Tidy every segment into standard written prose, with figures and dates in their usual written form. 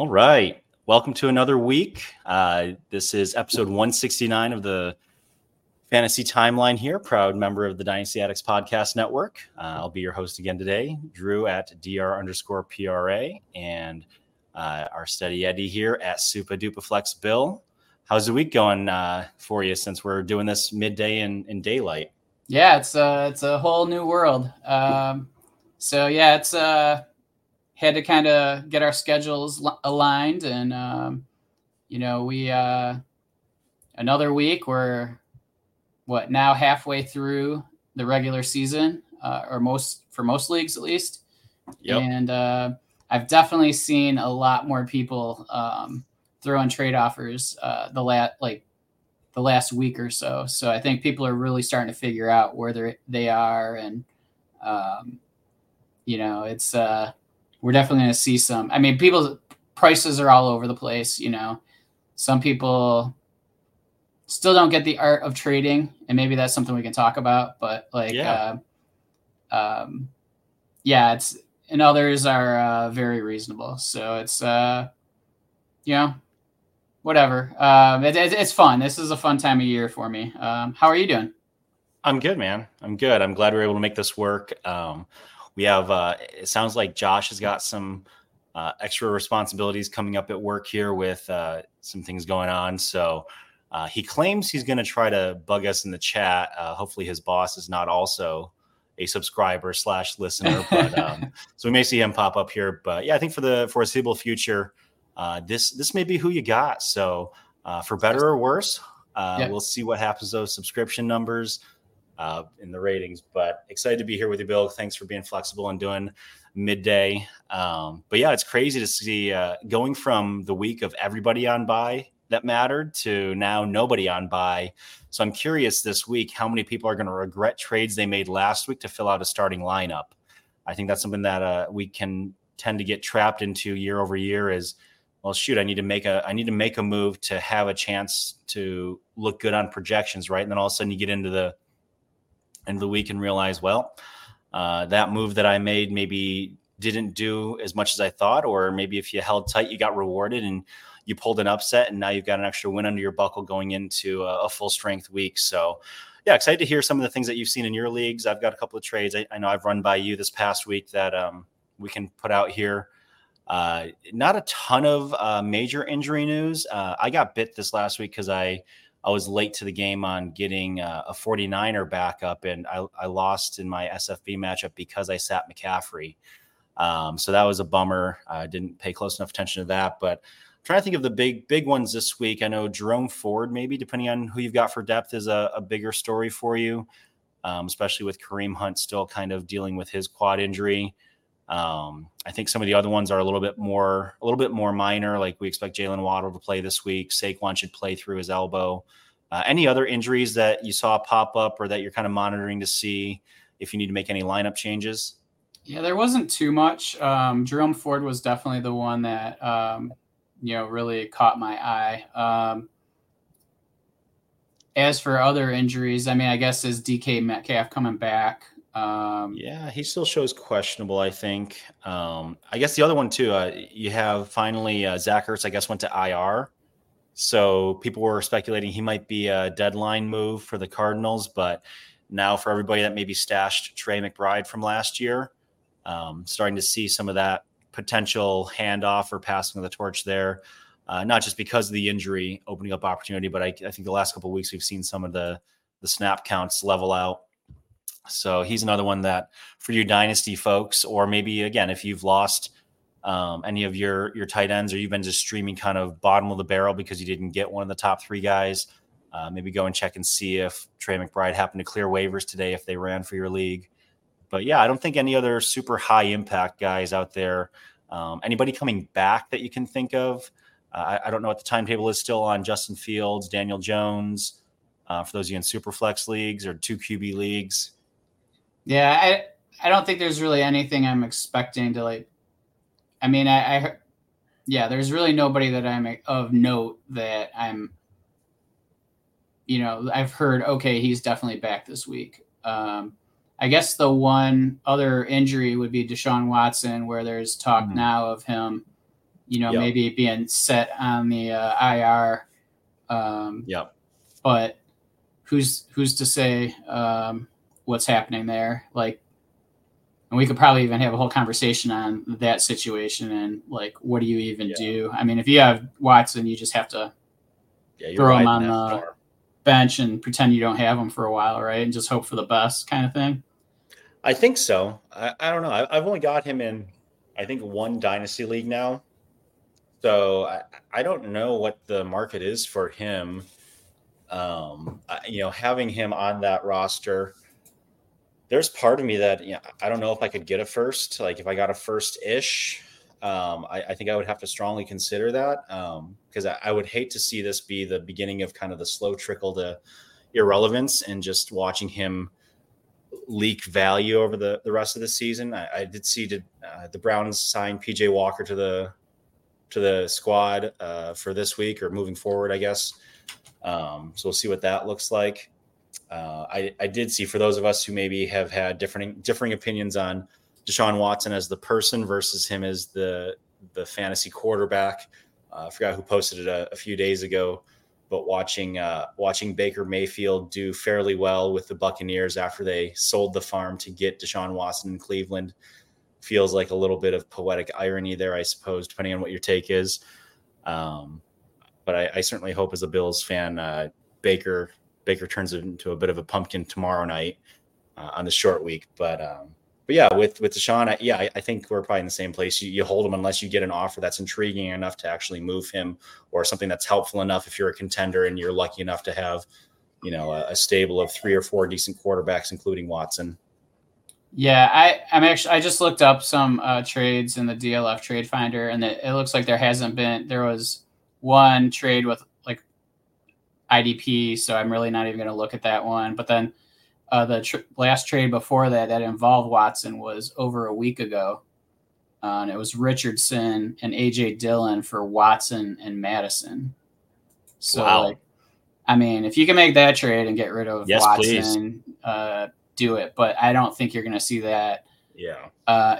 All right. Welcome to another week. This is episode 169 of the Fantasy Timeline here. Proud member of the Dynasty Addicts Podcast Network. I'll be your host again today, Drew at dr_PRA, and our steady Eddie here at Supa Dupa Flex. Bill, how's the week going for you since we're doing this midday in daylight? Yeah, it's a whole new world. So yeah, it's had to kind of get our schedules aligned, and we another week. We're now halfway through the regular season, or most leagues at least. Yep. And I've definitely seen a lot more people throwing trade offers the last week or so. So I think people are really starting to figure out where they are, and it's. We're definitely going to see some. I mean, people's prices are all over the place. Some people still don't get the art of trading, and maybe that's something we can talk about. But it's and others are very reasonable. So it's whatever. It's fun. This is a fun time of year for me. How are you doing? I'm good, man. I'm good. I'm glad we were able to make this work. We have, it sounds like Josh has got some extra responsibilities coming up at work here with some things going on. So he claims he's going to try to bug us in the chat. Hopefully his boss is not also a subscriber / listener. But, so we may see him pop up here. But yeah, I think for the foreseeable future, this may be who you got. So for better or worse, We'll see what happens to those subscription numbers. In the ratings, but excited to be here with you, Bill. Thanks for being flexible and doing midday. But yeah, it's crazy to see going from the week of everybody on bye that mattered to now nobody on bye. So I'm curious this week how many people are going to regret trades they made last week to fill out a starting lineup. I think that's something that we can tend to get trapped into year over year is, well, shoot, I need to make a move to have a chance to look good on projections, right? And then all of a sudden you get into the end of the week and realize, well, that move that I made maybe didn't do as much as I thought, or maybe if you held tight, you got rewarded and you pulled an upset, and now you've got an extra win under your buckle going into a full strength week. So yeah, excited to hear some of the things that you've seen in your leagues. I've got a couple of trades I know I've run by you this past week that we can put out here. Not a ton of major injury news. I got bit this last week because I was late to the game on getting a 49er backup, and I lost in my SFB matchup because I sat McCaffrey. So that was a bummer. I didn't pay close enough attention to that, but I'm trying to think of the big ones this week. I know Jerome Ford, maybe depending on who you've got for depth, is a bigger story for you, especially with Kareem Hunt still kind of dealing with his quad injury. I think some of the other ones are a little bit more minor. Like we expect Jalen Waddle to play this week. Saquon should play through his elbow. Any other injuries that you saw pop up or that you're kind of monitoring to see if you need to make any lineup changes? Yeah, there wasn't too much. Jerome Ford was definitely the one that, really caught my eye. As for other injuries, I mean, I guess is DK Metcalf coming back. He still shows questionable, I think. I guess the other one too, you have finally Zach Ertz, I guess, went to IR. So people were speculating he might be a deadline move for the Cardinals, but now for everybody that maybe stashed Trey McBride from last year, starting to see some of that potential handoff or passing of the torch there. Not just because of the injury opening up opportunity, but I think the last couple of weeks we've seen some of the snap counts level out. So he's another one that for you dynasty folks, or maybe again, if you've lost any of your tight ends, or you've been just streaming kind of bottom of the barrel because you didn't get one of the top three guys, maybe go and check and see if Trey McBride happened to clear waivers today, if they ran for your league. But yeah, I don't think any other super high impact guys out there, anybody coming back that you can think of. I don't know what the timetable is still on Justin Fields, Daniel Jones, for those of you in super flex leagues or 2QB leagues. Yeah, I don't think there's really anything I'm expecting to like. I mean, there's really nobody that I'm of note that I'm. I've heard okay, he's definitely back this week. I guess the one other injury would be Deshaun Watson, where there's talk now of him, maybe being set on the IR. But who's to say what's happening there? Like, and we could probably even have a whole conversation on that situation and like, what do you even do? I mean, if you have Watson, you just have to throw him on the bench and pretend you don't have him for a while, right? And just hope for the best kind of thing. I think so. I don't know. I've only got him in, I think, one dynasty league now. So I don't know what the market is for him. Having him on that roster, there's part of me that, I don't know if I could get a first. Like if I got a first-ish, I think I would have to strongly consider that because I would hate to see this be the beginning of kind of the slow trickle to irrelevance and just watching him leak value over the rest of the season. I did see the Browns sign PJ Walker to the squad for this week or moving forward, I guess. So we'll see what that looks like. I did see, for those of us who maybe have had differing opinions on Deshaun Watson as the person versus him as the fantasy quarterback. I forgot who posted it a few days ago, but watching Baker Mayfield do fairly well with the Buccaneers after they sold the farm to get Deshaun Watson in Cleveland feels like a little bit of poetic irony there, I suppose, depending on what your take is. But I certainly hope, as a Bills fan, Baker turns it into a bit of a pumpkin tomorrow night on the short week. But yeah, with Deshaun, I think we're probably in the same place. You hold him unless you get an offer that's intriguing enough to actually move him, or something that's helpful enough if you're a contender and you're lucky enough to have, a stable of 3 or 4 decent quarterbacks, including Watson. Yeah, I just looked up some trades in the DLF Trade Finder, and it looks like there was one trade with like IDP, so I'm really not even going to look at that one. But then the last trade before that involved Watson was over a week ago, and it was Richardson and A.J. Dillon for Watson and Madison. So, wow. If you can make that trade and get rid of Watson, please. Do it, but I don't think you're going to see that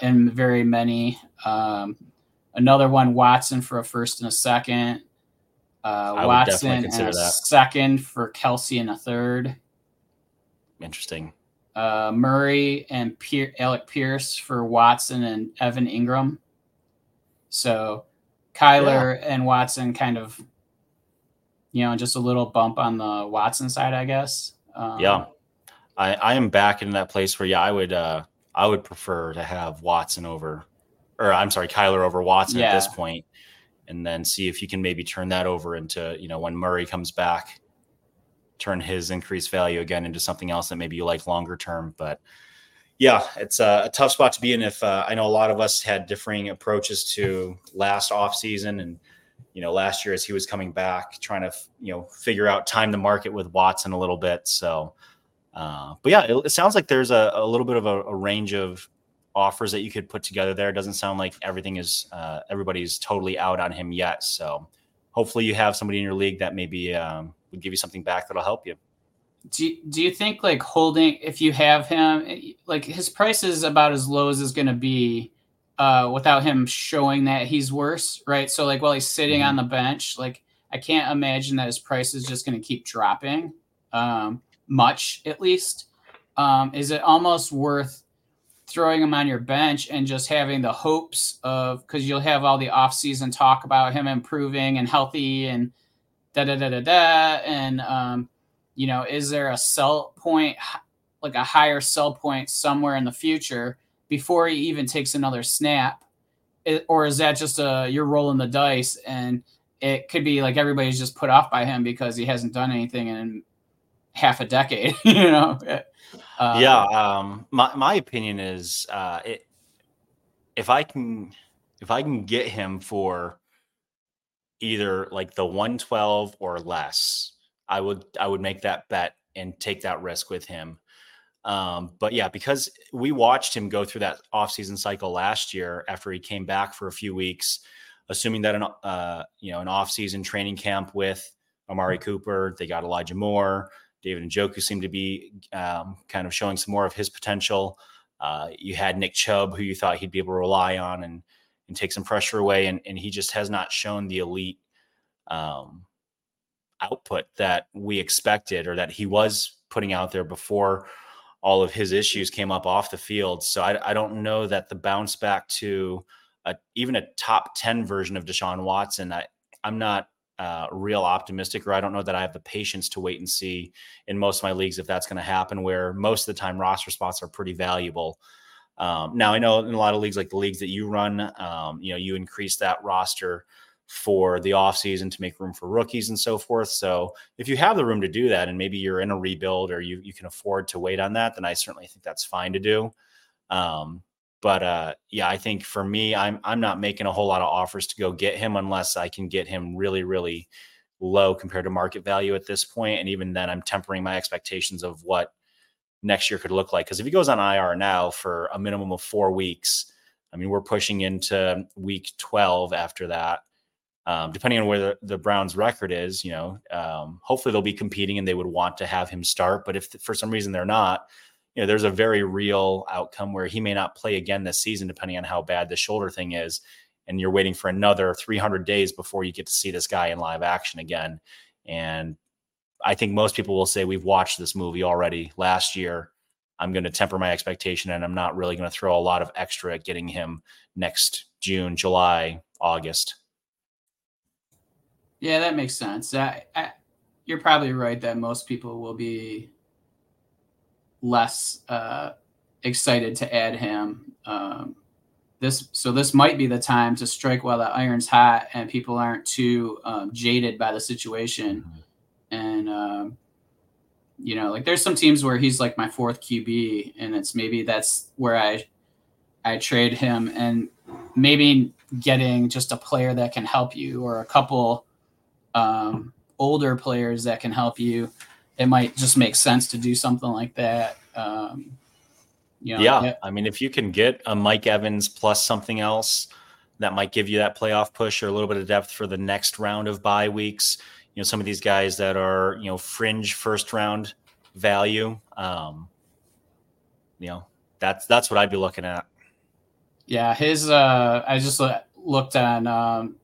in very many. Another one, Watson for a first and a second. Watson and second for Kelsey and a third. Interesting. Murray and Alec Pierce for Watson and Evan Ingram. So Kyler and Watson kind of, just a little bump on the Watson side, I guess. I am back in that place where I would prefer to have Kyler over Watson at this point, and then see if you can maybe turn that over into, when Murray comes back, turn his increased value again into something else that maybe you like longer term. But it's a tough spot to be in. If I know a lot of us had differing approaches to last offseason, and last year as he was coming back, trying to figure out time to market with Watson a little bit. So. But it sounds like there's a little bit of a range of offers that you could put together there. It doesn't sound like everybody's totally out on him yet. So hopefully you have somebody in your league that maybe would give you something back that'll help you. Do you think like holding, if you have him, like his price is about as low as it's going to be without him showing that he's worse, right? So like while he's sitting on the bench, like I can't imagine that his price is just going to keep dropping. Much at least. Is it almost worth throwing him on your bench and just having the hopes of, because you'll have all the offseason talk about him improving and healthy and and is there a sell point, like a higher sell point somewhere in the future before he even takes another snap, or is that just you're rolling the dice and it could be like everybody's just put off by him because he hasn't done anything and half a decade, my opinion is if I can get him for either like the 112 or less, I would make that bet and take that risk with him. Because we watched him go through that offseason cycle last year after he came back for a few weeks, assuming that an offseason training camp with Amari Cooper, they got Elijah Moore, David Njoku seemed to be kind of showing some more of his potential. You had Nick Chubb, who you thought he'd be able to rely on, and and take some pressure away. And he just has not shown the elite output that we expected, or that he was putting out there before all of his issues came up off the field. So I don't know that the bounce back to even a top 10 version of Deshaun Watson, I'm not real optimistic, or I don't know that I have the patience to wait and see in most of my leagues if that's going to happen, where most of the time roster spots are pretty valuable. Now I know in a lot of leagues, like the leagues that you run, you increase that roster for the offseason to make room for rookies and so forth. So if you have the room to do that, and maybe you're in a rebuild, or you can afford to wait on that, then I certainly think that's fine to do. But I think for me, I'm not making a whole lot of offers to go get him unless I can get him really, really low compared to market value at this point. And even then, I'm tempering my expectations of what next year could look like. Because if he goes on IR now for a minimum of 4 weeks, I mean, we're pushing into week 12 after that. Depending on where the Browns record is, hopefully they'll be competing and they would want to have him start. But if for some reason they're not, there's a very real outcome where he may not play again this season, depending on how bad the shoulder thing is. And you're waiting for another 300 days before you get to see this guy in live action again. And I think most people will say, we've watched this movie already last year. I'm going to temper my expectation, and I'm not really going to throw a lot of extra at getting him next June, July, August. Yeah, that makes sense. You're probably right that most people will be less excited to add him. This might be the time to strike while the iron's hot and people aren't too jaded by the situation. And, there's some teams where he's like my fourth QB, and it's maybe that's where I trade him, and maybe getting just a player that can help you, or a couple older players that can help you. It might just make sense to do something like that. Yeah. I mean, if you can get a Mike Evans plus something else that might give you that playoff push or a little bit of depth for the next round of bye weeks, some of these guys that are, fringe first round value, that's what I'd be looking at. Yeah. His, I just looked on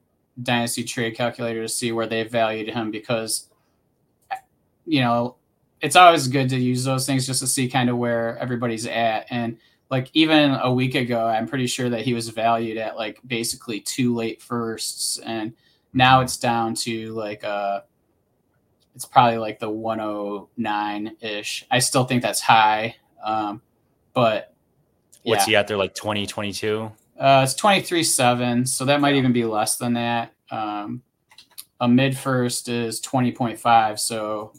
Dynasty Trade Calculator to see where they valued him, because it's always good to use those things just to see kind of where everybody's at. And like even a week ago, I'm pretty sure that he was valued at like basically 2 late firsts. And now it's down to like, it's probably like the 109 ish. I still think that's high. But yeah. What's he out there? Like 20, 22? It's 23.7. So that might even be less than that. A mid first is 20.5. So,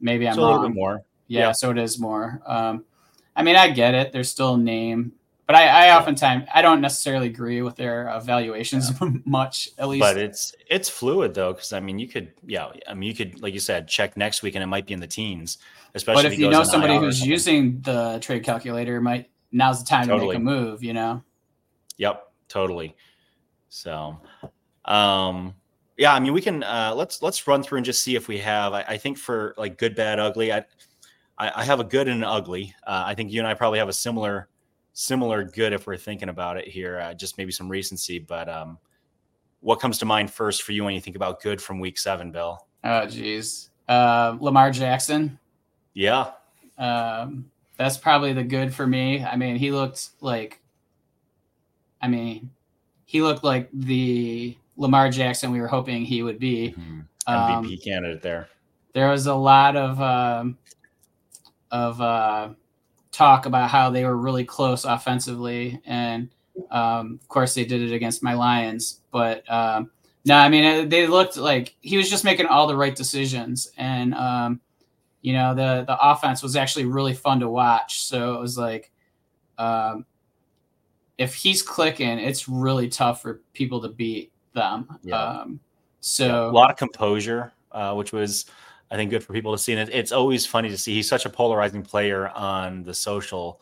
maybe I'm wrong. A little bit more. Yeah, so it is more. I get it. There's still a name. But I oftentimes – I don't necessarily agree with their valuations much, at least. But it's fluid, though, because, you could, like you said, check next week and it might be in the teens. Especially but if you know somebody who's using the trade calculator, now's the time to make a move, Yep, totally. So yeah, we can let's run through and just see if we have. I think for like good, bad, ugly, I have a good and an ugly. I think you and I probably have a similar good if we're thinking about it here. Just maybe some recency. But what comes to mind first for you when you think about good from week 7, Bill? Oh, geez, Lamar Jackson. Yeah, that's probably the good for me. He looked like the Lamar Jackson we were hoping he would be. MVP candidate there. There was a lot of talk about how they were really close offensively. And, of course, they did it against my Lions. But, they looked like he was just making all the right decisions. And, the offense was actually really fun to watch. So it was like if he's clicking, it's really tough for people to beat them. Yeah. A lot of composure, which was, I think, good for people to see. And it's always funny to see. He's such a polarizing player on the socials,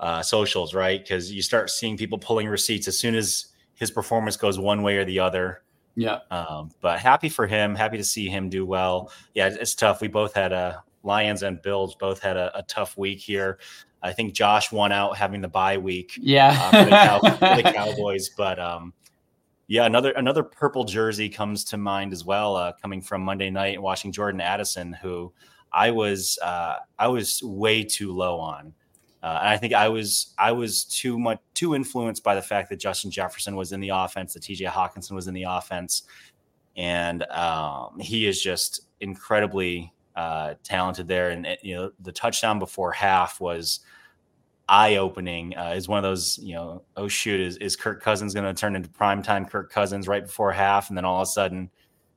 right? Because you start seeing people pulling receipts as soon as his performance goes one way or the other. Yeah. But happy for him. Happy to see him do well. Yeah, it's tough. We both had Lions and Bills both had a tough week here. I think Josh won out having the bye week. Yeah. For the Cowboys. But yeah, another purple jersey comes to mind as well, coming from Monday night and watching Jordan Addison, who I was way too low on. And I think I was too influenced by the fact that Justin Jefferson was in the offense, that TJ Hawkinson was in the offense. And he is just incredibly talented there. And, you know, the touchdown before half was eye-opening. Is one of those, you know, oh, shoot, is Kirk Cousins going to turn into primetime Kirk Cousins right before half? And then all of a sudden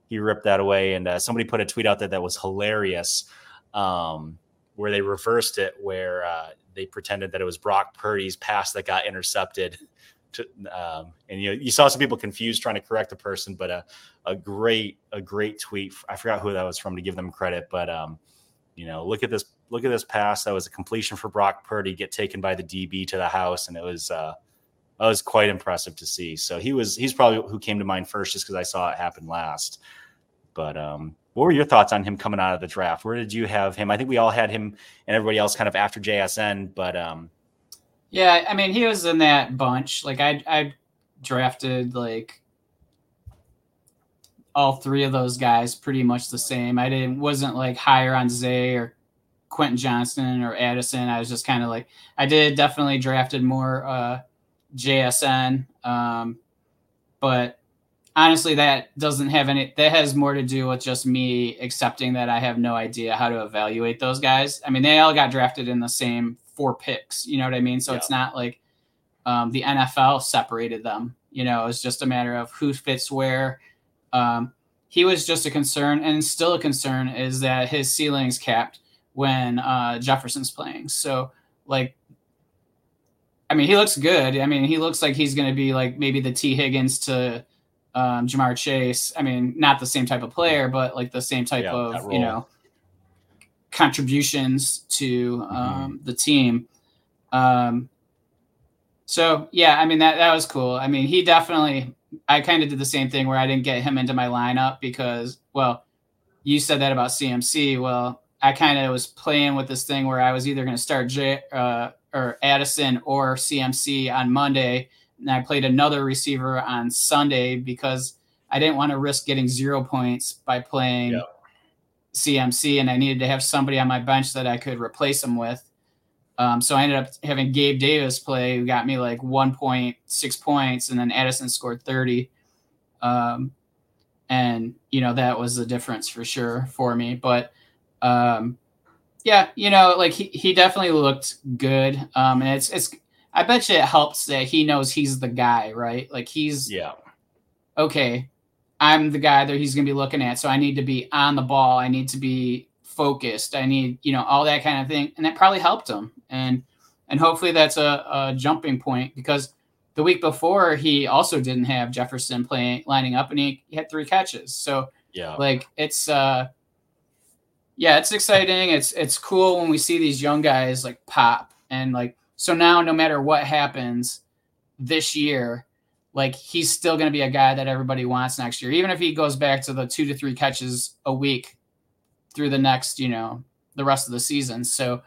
he ripped that away. And somebody put a tweet out there that was hilarious, where they reversed it, where they pretended that it was Brock Purdy's pass that got intercepted. And you saw some people confused trying to correct the person, but a great tweet. I forgot who that was from to give them credit, but you know, look at this pass. That was a completion for Brock Purdy, get taken by the DB to the house. And it was quite impressive to see. So he's probably who came to mind first, just cause I saw it happen last. But what were your thoughts on him coming out of the draft? Where did you have him? I think we all had him and everybody else kind of after JSN, but yeah, I mean, he was in that bunch. Like, I drafted, like, all three of those guys pretty much the same. I wasn't, like, higher on Zay or Quentin Johnston or Addison. I was just kind of like – I definitely drafted more JSN. But honestly, that doesn't have any – that has more to do with just me accepting that I have no idea how to evaluate those guys. I mean, they all got drafted in the same – 4 picks, you know what I mean? So yeah. It's not like the NFL separated them, you know, it's just a matter of who fits where. He was just a concern, and still a concern, is that his ceiling's capped when Jefferson's playing. So like, I mean, he looks good. I mean, he looks like he's going to be like maybe the T Higgins to Jamar Chase. I mean, not the same type of player, but like the same type of, you know, contributions to the team. So yeah, I mean, that was cool. I mean, he definitely, I kind of did the same thing where I didn't get him into my lineup because, well, you said that about CMC. Well, I kind of was playing with this thing where I was either going to start or Addison or CMC on Monday. And I played another receiver on Sunday because I didn't want to risk getting 0 points by playing CMC, and I needed to have somebody on my bench that I could replace him with. So I ended up having Gabe Davis play, who got me like 1.6 points, and then Addison scored 30. And, you know, that was the difference for sure for me. But, yeah, you know, like he definitely looked good. And it's I bet you it helps that he knows he's the guy, right? Like he's okay, I'm the guy that he's going to be looking at. So I need to be on the ball. I need to be focused. I need, you know, all that kind of thing. And that probably helped him. And hopefully that's a jumping point, because the week before he also didn't have Jefferson lining up, and he had 3 catches. So like it's exciting. It's cool when we see these young guys like pop, and like, so now no matter what happens this year, like he's still going to be a guy that everybody wants next year, even if he goes back to the 2 to 3 catches a week through the next, you know, the rest of the season. So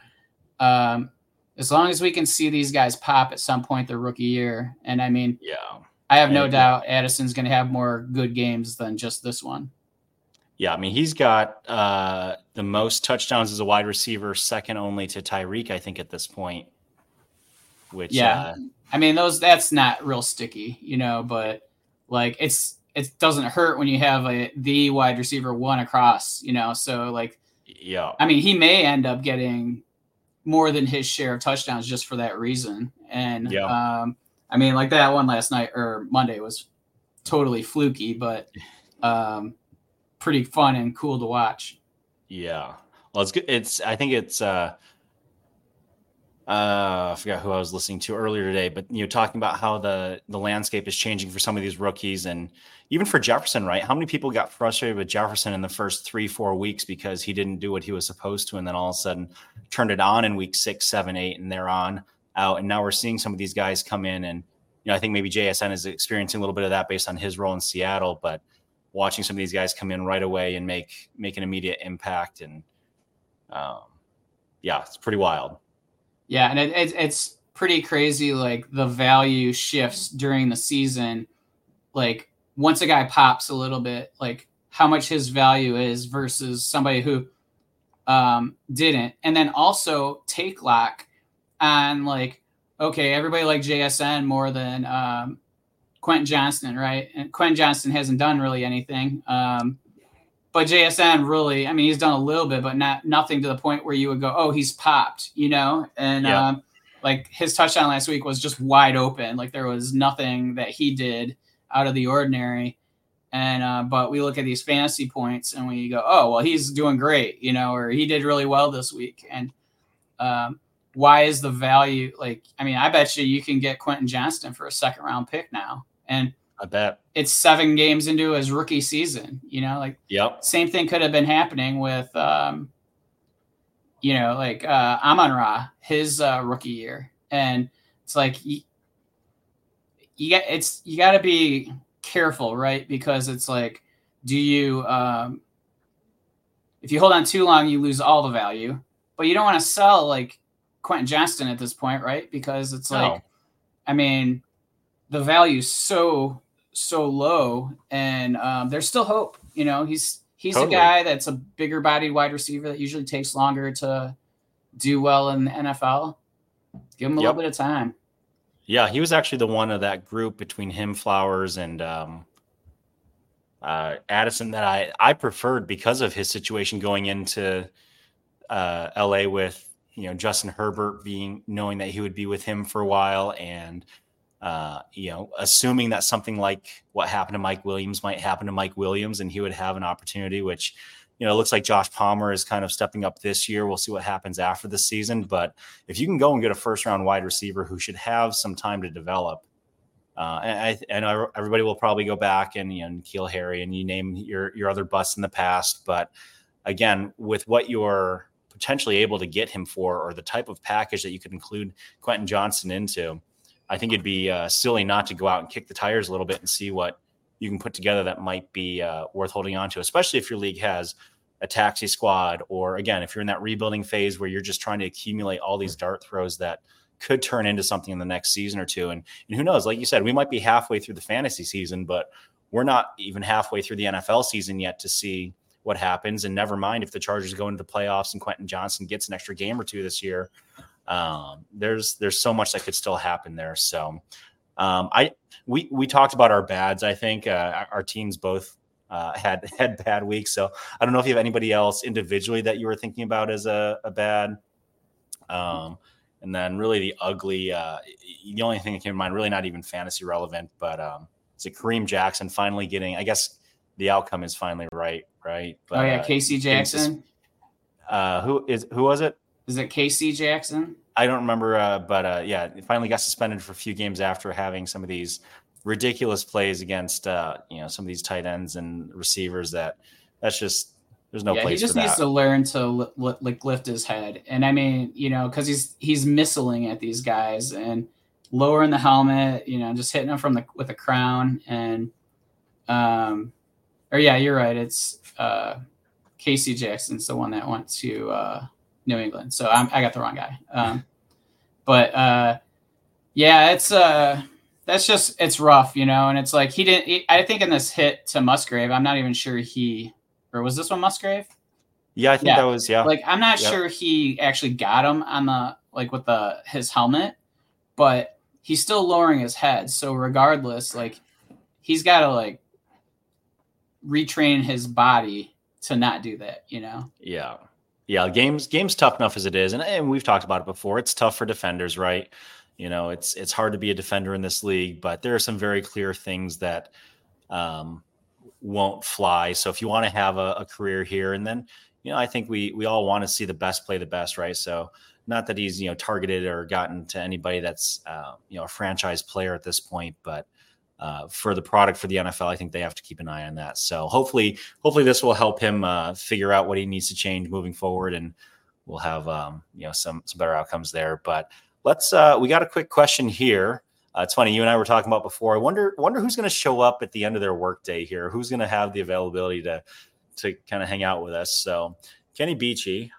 as long as we can see these guys pop at some point their rookie year, and I mean, I have no doubt Addison's going to have more good games than just this one. Yeah, I mean, he's got the most touchdowns as a wide receiver, second only to Tyreek, I think, at this point. Which I mean, that's not real sticky, you know, but like it doesn't hurt when you have the wide receiver one across, you know, so like, I mean, he may end up getting more than his share of touchdowns just for that reason. And, I mean, like that one last night or Monday was totally fluky, but, pretty fun and cool to watch. Yeah. Well, it's good. I think it's, I forgot who I was listening to earlier today, but you know, talking about how the landscape is changing for some of these rookies, and even for Jefferson, right? How many people got frustrated with Jefferson in the first 3-4 weeks because he didn't do what he was supposed to, and then all of a sudden turned it on in week 6, 7, 8, and they're on out. And now we're seeing some of these guys come in, and you know, I think maybe JSN is experiencing a little bit of that based on his role in Seattle, but watching some of these guys come in right away and make an immediate impact, and yeah, it's pretty wild. Yeah, and it's pretty crazy, like, the value shifts during the season. Like, once a guy pops a little bit, like, how much his value is versus somebody who didn't. And then also take lock on, like, okay, everybody liked JSN more than Quentin Johnston, right? And Quentin Johnston hasn't done really anything. But JSN really, I mean, he's done a little bit, but nothing to the point where you would go, oh, he's popped, you know? And like, his touchdown last week was just wide open. Like, there was nothing that he did out of the ordinary. And, but we look at these fantasy points and we go, oh, well, he's doing great, you know, or he did really well this week. And, why is the value? Like, I mean, I bet you can get Quentin Johnston for a second round pick now. And I bet it's 7 games into his rookie season, you know, like, same thing could have been happening with, you know, like, Amon-Ra, his, rookie year. And it's like, you gotta be careful, right? Because it's like, do you, if you hold on too long, you lose all the value, but you don't want to sell like Quentin Johnston at this point, right? Because it's like, I mean, the value's so low, and there's still hope, you know. He's a guy that's a bigger bodied wide receiver that usually takes longer to do well in the NFL. Give him a little bit of time. Yeah, he was actually the one of that group between him, Flowers, and Addison that I preferred because of his situation going into LA with, you know, Justin Herbert knowing that he would be with him for a while, and you know, assuming that something like what happened to Mike Williams might happen to Mike Williams, and he would have an opportunity, which, you know, it looks like Josh Palmer is kind of stepping up this year. We'll see what happens after the season. But if you can go and get a first-round wide receiver who should have some time to develop, and everybody will probably go back and, you know, Nikhil Harry and you name your other busts in the past. But, again, with what you're potentially able to get him for, or the type of package that you could include Quentin Johnston into, I think it'd be silly not to go out and kick the tires a little bit and see what you can put together that might be worth holding on to, especially if your league has a taxi squad, or again, if you're in that rebuilding phase where you're just trying to accumulate all these dart throws that could turn into something in the next season or two. And who knows, like you said, we might be halfway through the fantasy season, but we're not even halfway through the NFL season yet to see what happens. And never mind if the Chargers go into the playoffs and Quentin Johnston gets an extra game or two this year. There's so much that could still happen there. So, we talked about our bads. I think our teams both had bad weeks. So I don't know if you have anybody else individually that you were thinking about as a bad. And then really the ugly, the only thing that came to mind, really not even fantasy relevant, but it's a Kareem Jackson finally getting, I guess the outcome is finally right? But, KC Jackson. Who was it? Is it KC Jackson? I don't remember, but it finally got suspended for a few games after having some of these ridiculous plays against, you know, some of these tight ends and receivers that's just, there's no place for that. He just needs to learn to lift his head. And I mean, you know, cause he's missling at these guys and lowering the helmet, you know, just hitting them with a crown and, you're right. It's, KC Jackson's the one that went to, New England. So I got the wrong guy. It's that's just, it's rough, you know, and it's like I think in this hit to Musgrave, I'm not even sure or was this one Musgrave? Yeah, I think that was, Like, I'm not sure he actually got him on the, like with his helmet, but he's still lowering his head. So regardless, like he's got to like retrain his body to not do that, you know? Yeah. Yeah, game's tough enough as it is, and we've talked about it before. It's tough for defenders, right? You know, it's hard to be a defender in this league, but there are some very clear things that won't fly. So if you want to have a career here, and then, you know, I think we all want to see the best play the best, right? So not that he's, you know, targeted or gotten to anybody that's you know, a franchise player at this point, but for the product for the NFL, I think they have to keep an eye on that. So hopefully this will help him figure out what he needs to change moving forward, and we'll have you know, some better outcomes there. But let's we got a quick question here. It's funny, you and I were talking about before. I wonder who's going to show up at the end of their workday here. Who's going to have the availability to kind of hang out with us? So Kenny Beachy,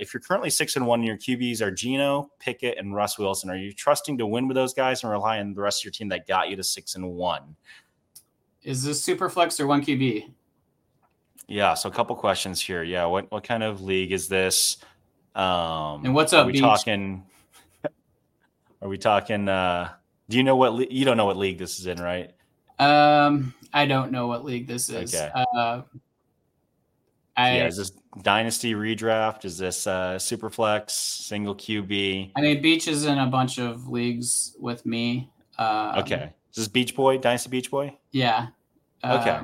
if you're currently 6-1 and your QBs are Geno, Pickett, and Russ Wilson, are you trusting to win with those guys and rely on the rest of your team that got you to 6-1? Is this super flex or one QB? Yeah, so a couple questions here. Yeah, what kind of league is this? And what's up? Are we talking? Do you know you don't know what league this is in, right? I don't know what league this is. Okay. Is this dynasty redraft? Is this super flex, single QB? I mean, Beach is in a bunch of leagues with me. Okay. Is this Beach Boy, Dynasty Beach Boy? Yeah. Okay.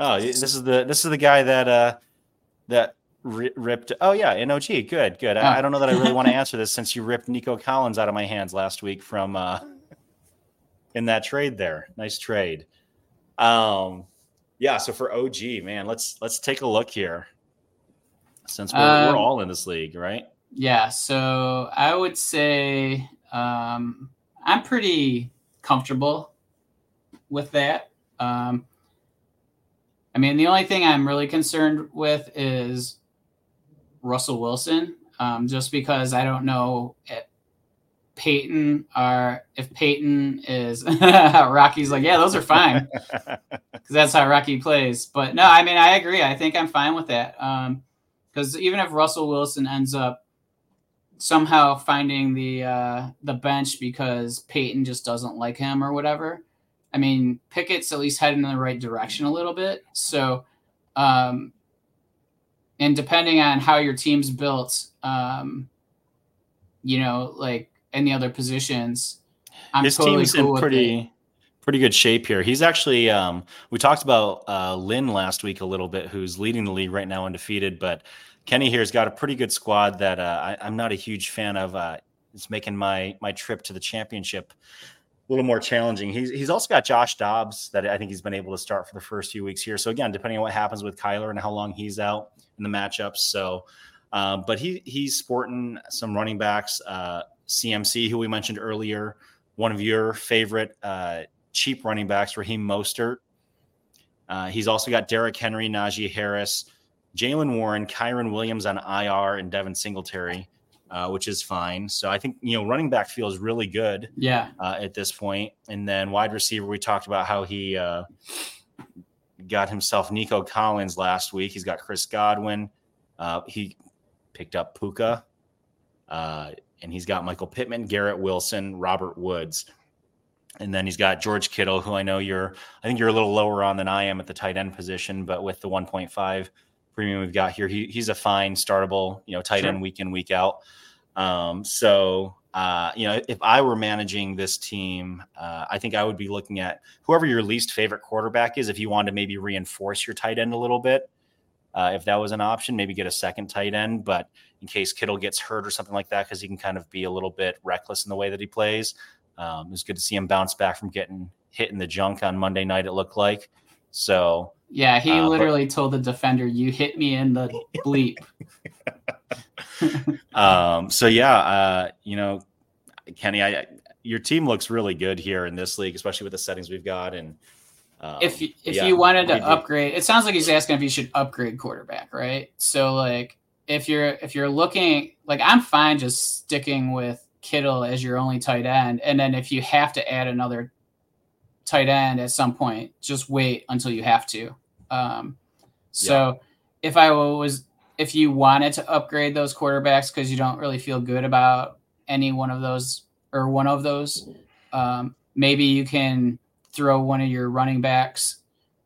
Oh, this is the guy that ripped. Oh yeah, NOG. Good. Oh. I don't know that I really want to answer this since you ripped Nico Collins out of my hands last week from in that trade there. Nice trade. Yeah. So for OG, man, let's take a look here since we're all in this league, right? Yeah. So I would say I'm pretty comfortable with that. I mean, the only thing I'm really concerned with is Russell Wilson, just because I don't know if Peyton is – Rocky's like, yeah, those are fine because that's how Rocky plays. But, no, I mean, I agree. I think I'm fine with that because even if Russell Wilson ends up somehow finding the bench because Peyton just doesn't like him or whatever – I mean, Pickett's at least heading in the right direction a little bit. So, and depending on how your team's built, you know, like any other positions, his team's in pretty good shape here. He's actually, we talked about Lynn last week a little bit, who's leading the league right now undefeated. But Kenny here's got a pretty good squad that I'm not a huge fan of. It's making my trip to the championship a little more challenging. He's also got Josh Dobbs that I think he's been able to start for the first few weeks here. So again, depending on what happens with Kyler and how long he's out in the matchups. So, but he's sporting some running backs, CMC, who we mentioned earlier, one of your favorite cheap running backs, Raheem Mostert. He's also got Derrick Henry, Najee Harris, Jaylen Warren, Kyron Williams on IR, and Devin Singletary. Which is fine. So I think, you know, running back feels really good at this point. And then wide receiver, we talked about how he got himself Nico Collins last week. He's got Chris Godwin. He picked up Puka. And he's got Michael Pittman, Garrett Wilson, Robert Woods. And then he's got George Kittle, who I think you're a little lower on than I am at the tight end position, but with the 1.5 premium we've got here, he's a fine startable, you know, tight end week in, week out. You know, if I were managing this team, I think I would be looking at whoever your least favorite quarterback is. If you wanted to maybe reinforce your tight end a little bit, if that was an option, maybe get a second tight end, but in case Kittle gets hurt or something like that, cause he can kind of be a little bit reckless in the way that he plays. It was good to see him bounce back from getting hit in the junk on Monday night. It looked like, so yeah, he literally told the defender, "You hit me in the bleep." So yeah, you know, Kenny, your team looks really good here in this league, especially with the settings we've got. And if you wanted to upgrade, it sounds like he's asking if you should upgrade quarterback, right? So like, if you're looking, like, I'm fine just sticking with Kittle as your only tight end, and then if you have to add another tight end at some point, just wait until you have to. So yeah. If you wanted to upgrade those quarterbacks because you don't really feel good about any one of those or one of those, maybe you can throw one of your running backs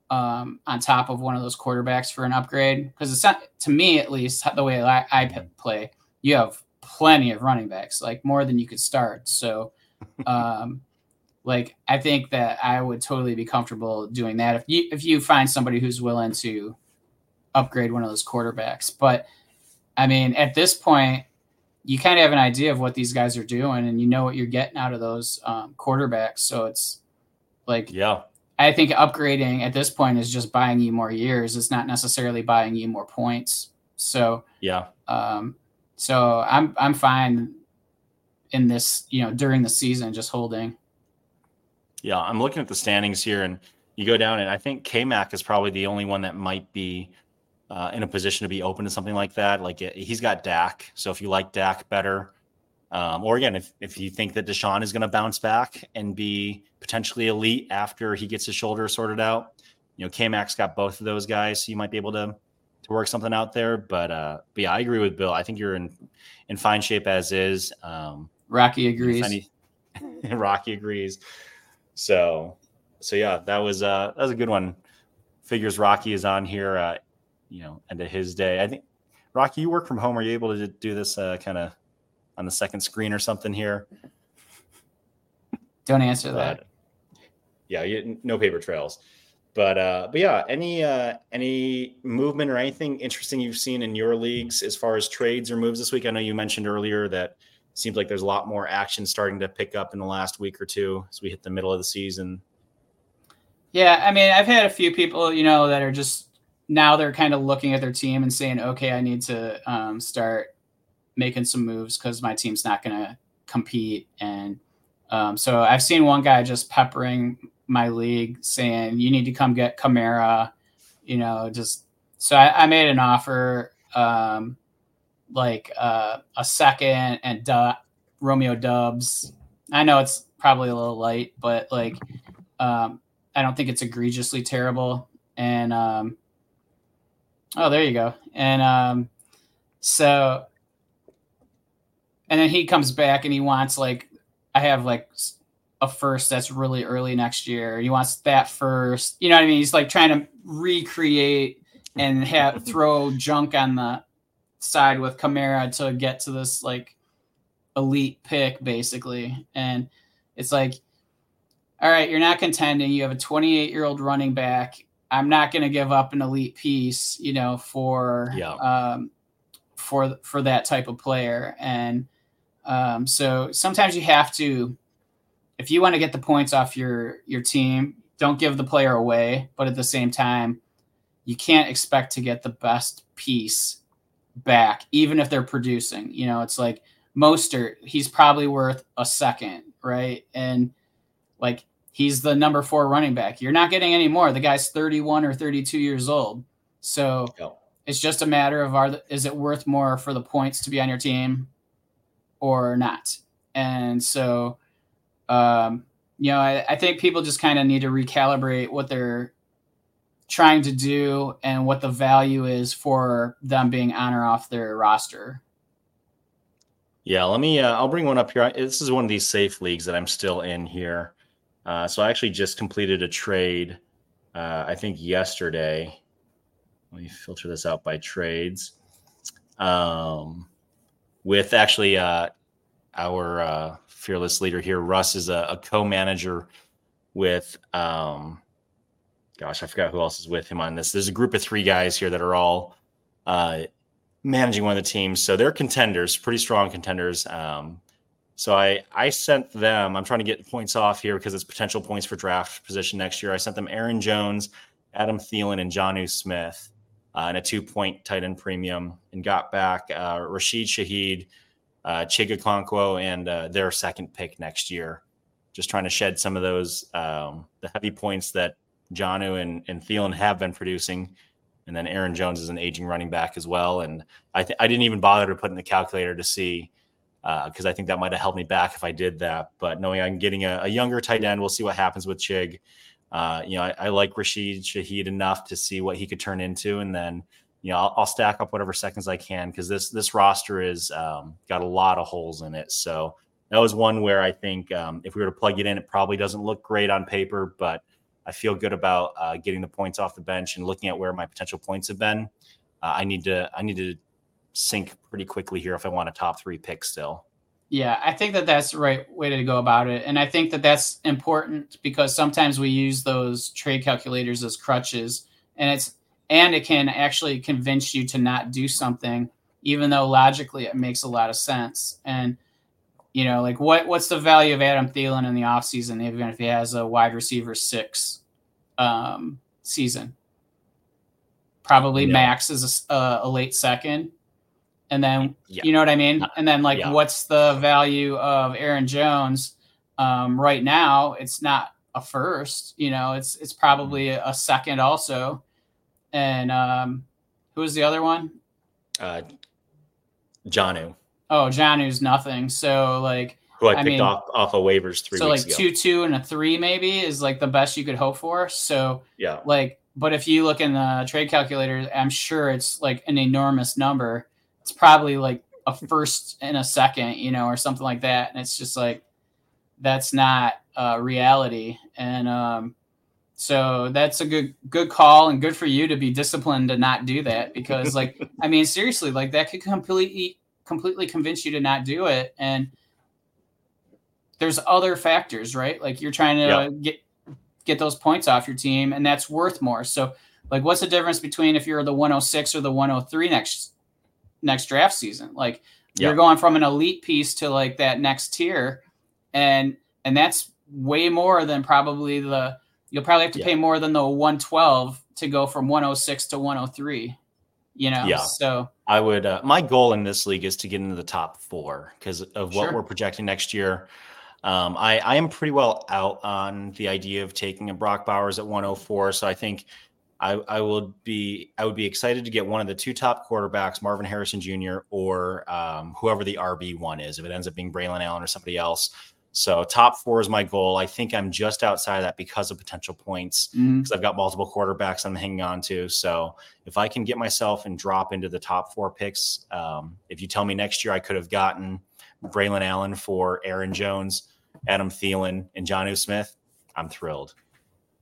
on top of one of those quarterbacks for an upgrade. Because it's not, to me at least, the way I play, you have plenty of running backs, like more than you could start. So, like, I think that I would totally be comfortable doing that if you find somebody who's willing to upgrade one of those quarterbacks. But, I mean, at this point, you kind of have an idea of what these guys are doing, and you know what you're getting out of those quarterbacks. So it's like, yeah, I think upgrading at this point is just buying you more years. It's not necessarily buying you more points. So yeah, so I'm fine in this, you know, during the season, just holding. Yeah, I'm looking at the standings here, and you go down, and I think K-Mac is probably the only one that might be in a position to be open to something like that. Like he's got Dak. So if you like Dak better, or again, if you think that Deshaun is going to bounce back and be potentially elite after he gets his shoulder sorted out, you know, K-Mac's got both of those guys. So you might be able to work something out there, but yeah, I agree with Bill. I think you're in fine shape as is. Rocky agrees. Rocky agrees. So yeah, that was a good one. Figures Rocky is on here, end of his day. I think Rocky, you work from home. Are you able to do this kind of on the second screen or something here? Don't answer that. Yeah. No paper trails, but yeah, any movement or anything interesting you've seen in your leagues as far as trades or moves this week? I know you mentioned earlier that it seems like there's a lot more action starting to pick up in the last week or two as we hit the middle of the season. Yeah. I mean, I've had a few people, that are just now they're kind of looking at their team and saying, okay, I need to start making some moves because my team's not going to compete. And so I've seen one guy just peppering my league saying, you need to come get Kamara, so I made an offer a second and Romeo Doubs. I know it's probably a little light, but I don't think it's egregiously terrible. And there you go. And so and then he comes back and he wants I have a first that's really early next year. He wants that first, you know what I mean? He's trying to recreate and throw junk on the side with Kamara to get to this elite pick basically. And it's all right, you're not contending. You have a 28-year-old running back. I'm not going to give up an elite piece, for that type of player. And, so sometimes you have to, if you want to get the points off your team, don't give the player away, but at the same time, you can't expect to get the best piece back, even if they're producing, it's Mostert, he's probably worth a second. Right. And he's the number 4 running back. You're not getting any more. The guy's 31 or 32 years old. So it's just a matter of, is it worth more for the points to be on your team or not? And so, I think people just kind of need to recalibrate what they're trying to do and what the value is for them being on or off their roster. Yeah, let me, I'll bring one up here. This is one of these safe leagues that I'm still in here. So I actually just completed a trade, I think yesterday. Let me filter this out by trades. With actually our fearless leader here, Russ is a co-manager with, I forgot who else is with him on this. There's a group of 3 guys here that are all managing one of the teams. So they're contenders, pretty strong contenders. So I sent them, I'm trying to get points off here because it's potential points for draft position next year. I sent them Aaron Jones, Adam Thielen, and Jonnu Smith and a 2-point tight end premium, and got back Rashid Shaheed, Chigakonkwo, and their second pick next year. Just trying to shed some of those, the heavy points that Jonnu and Thielen have been producing. And then Aaron Jones is an aging running back as well. And I didn't even bother to put in the calculator to see, because I think that might have held me back if I did that. But knowing I'm getting a younger tight end, we'll see what happens with Chig. I like Rashid Shaheed enough to see what he could turn into. And then, I'll stack up whatever seconds I can, because this roster is got a lot of holes in it. So that was one where I think if we were to plug it in, it probably doesn't look great on paper, but I feel good about getting the points off the bench and looking at where my potential points have been. I need to sink pretty quickly here if I want a top 3 pick still. Yeah, I think that's the right way to go about it. And I think that's important, because sometimes we use those trade calculators as crutches, and it can actually convince you to not do something, even though logically it makes a lot of sense. And, what's the value of Adam Thielen in the offseason, even if he has a wide receiver 6 season? Probably Max is a late second. And then, you know what I mean? And then what's the value of Aaron Jones? Right now, it's not a first, it's probably a second also. And, Who was the other one? Jonnu. Oh, Jonnu's nothing. So, like, who I picked off of waivers 3 weeks ago. So, like, 2-2 and a 3 maybe is, like, the best you could hope for. So, yeah. Like, but if you look in the trade calculator, I'm sure it's, like, an enormous number. It's probably, like, a first and a second, you know, or something like that. And it's just, like, that's not reality. And so that's a good call and good for you to be disciplined to not do that because, like, I mean, seriously, like that could completely convince you to not do it. And there's other factors, right? Like you're trying to get those points off your team and that's worth more. So like, what's the difference between if you're the 106 or the 103 next draft season? Like you're going from an elite piece to like that next tier. And that's way more than probably you'll probably have to pay more than the 112 to go from 106 to 103, you know? Yeah. So I would, my goal in this league is to get into the top 4 because of what we're projecting next year. I am pretty well out on the idea of taking a Brock Bowers at 104. So I think I would be excited to get one of the 2 top quarterbacks, Marvin Harrison Jr. or whoever the RB one is, if it ends up being Braylon Allen or somebody else. So top 4 is my goal. I think I'm just outside of that because of potential points because I've got multiple quarterbacks I'm hanging on to. So if I can get myself and drop into the top 4 picks, if you tell me next year I could have gotten Braylon Allen for Aaron Jones, Adam Thielen, and Jonnu Smith, I'm thrilled.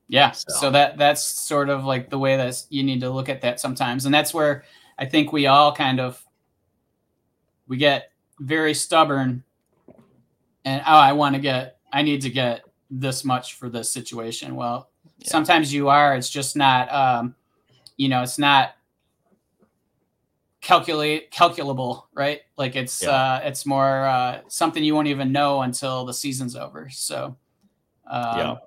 Yeah, so that's sort of like the way that you need to look at that sometimes. And that's where I think we all kind of we get very stubborn and I need to get this much for this situation. Well, sometimes you are. It's just not, it's not calculable, right? Like it's more something you won't even know until the season's over. So, On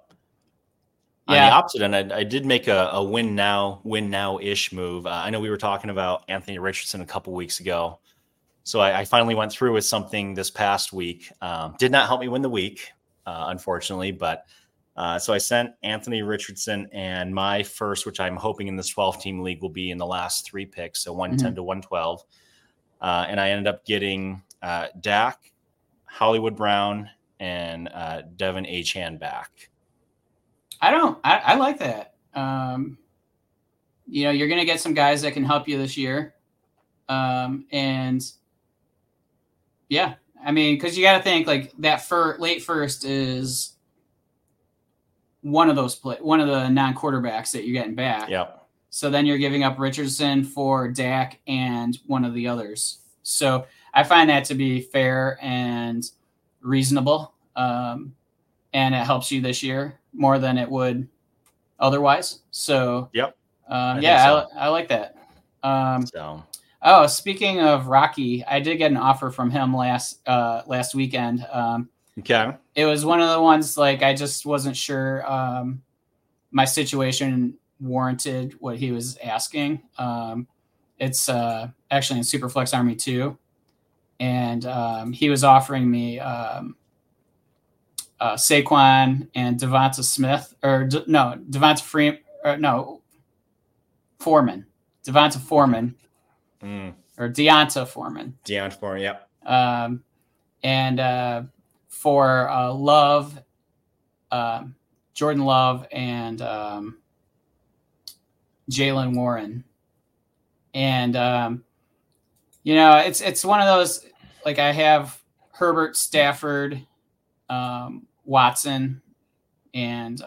the opposite end, I did make a win now-ish move. I know we were talking about Anthony Richardson a couple weeks ago. So I finally went through with something this past week. Did not help me win the week, unfortunately. But so I sent Anthony Richardson and my first, which I'm hoping in this 12-team league will be in the last 3 picks, so 110 to 112. And I ended up getting Dak, Hollywood Brown, and Devin Achane back. I like that. You're going to get some guys that can help you this year. Because you got to think like that late first is one of the non-quarterbacks that you're getting back. Yep. So then you're giving up Richardson for Dak and one of the others. So I find that to be fair and reasonable. And it helps you this year more than it would otherwise. So, I like that. Speaking of Rocky, I did get an offer from him last weekend. Okay. It was one of the ones, like, I just wasn't sure my situation warranted what he was asking. It's actually in Superflex Army 2. And he was offering me Saquon and Devonta Foreman. Deonta Foreman. Deonta Foreman, yep. For Love, Jordan Love, and Jaylen Warren. And, it's one of those, like I have Herbert, Stafford, Watson, and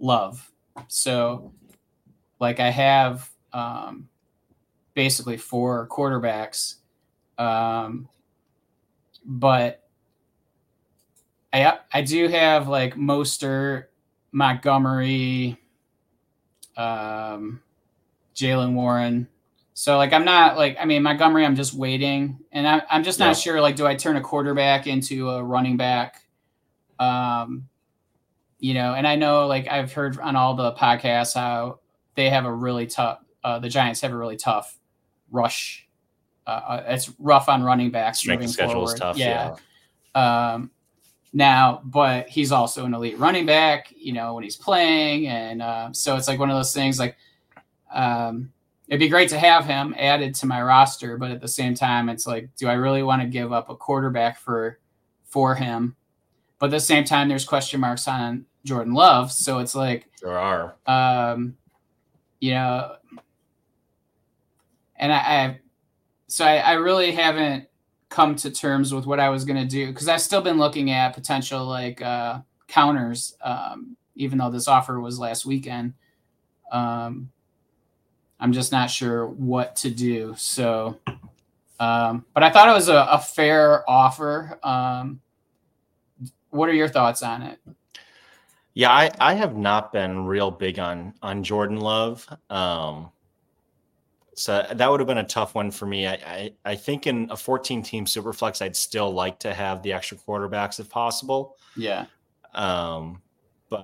Love. So, like I have basically 4 quarterbacks. But I do have like Mostert, Montgomery, Jaylen Warren. So like, I'm not like, I mean, Montgomery, I'm just waiting and I'm just not sure. Like, do I turn a quarterback into a running back? And I know like I've heard on all the podcasts how they have a really tough, the Giants have a really tough rush. It's rough on running backs. Strength schedule is tough. Yeah. But he's also an elite running back, when he's playing. And so it's like one of those things like it'd be great to have him added to my roster, but at the same time, it's like, do I really want to give up a quarterback for him? But at the same time, there's question marks on Jordan Love. So it's like, there are, you know, and I really haven't come to terms with what I was going to do. Cause I've still been looking at potential like counters, even though this offer was last weekend. I'm just not sure what to do. So, but I thought it was a fair offer. What are your thoughts on it? Yeah, I have not been real big on Jordan Love. So that would have been a tough one for me. I think in a 14-team Superflex, I'd still like to have the extra quarterbacks if possible. Yeah. But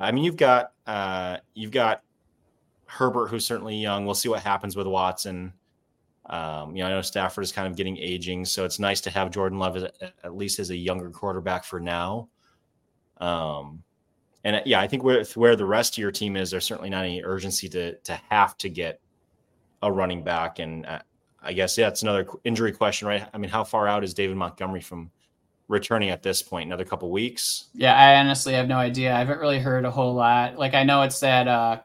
I mean, you've got Herbert, who's certainly young. We'll see what happens with Watson. You know, I know Stafford is kind of getting aging, so it's nice to have Jordan Love at least as a younger quarterback for now. And yeah, I think where the rest of your team is, there's certainly not any urgency to have to get a running back. And I guess, yeah, it's another injury question, right? I mean, how far out is David Montgomery from returning at this point? Another couple weeks? Yeah, I honestly have no idea. I haven't really heard a whole lot. Like, I know it's that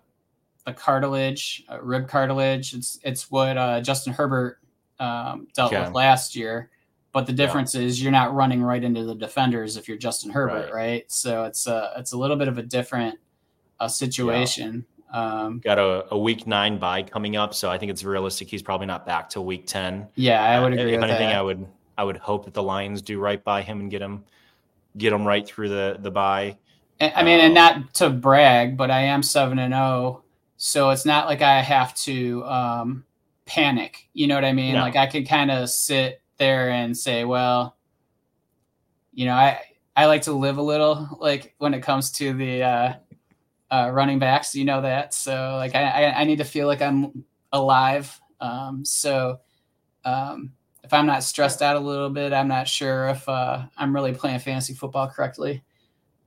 the cartilage, rib cartilage. It's what Justin Herbert dealt with last year. But the difference is you're not running right into the defenders if you're Justin Herbert, right? So it's a little bit of a different situation. Yeah. Got a week 9 bye coming up, so I think it's realistic he's probably not back till week 10. Yeah, I would agree. If anything, that. I would hope that the Lions do right by him and get him right through the bye. And, I mean, and not to brag, but I am 7-0, so it's not like I have to panic. You know what I mean? No. Like I could kind of sit there and say, well, you know, I like to live a little, like when it comes to the running backs, you know that. So like I need to feel like I'm alive. So if I'm not stressed out a little bit, I'm not sure if I'm really playing fantasy football correctly.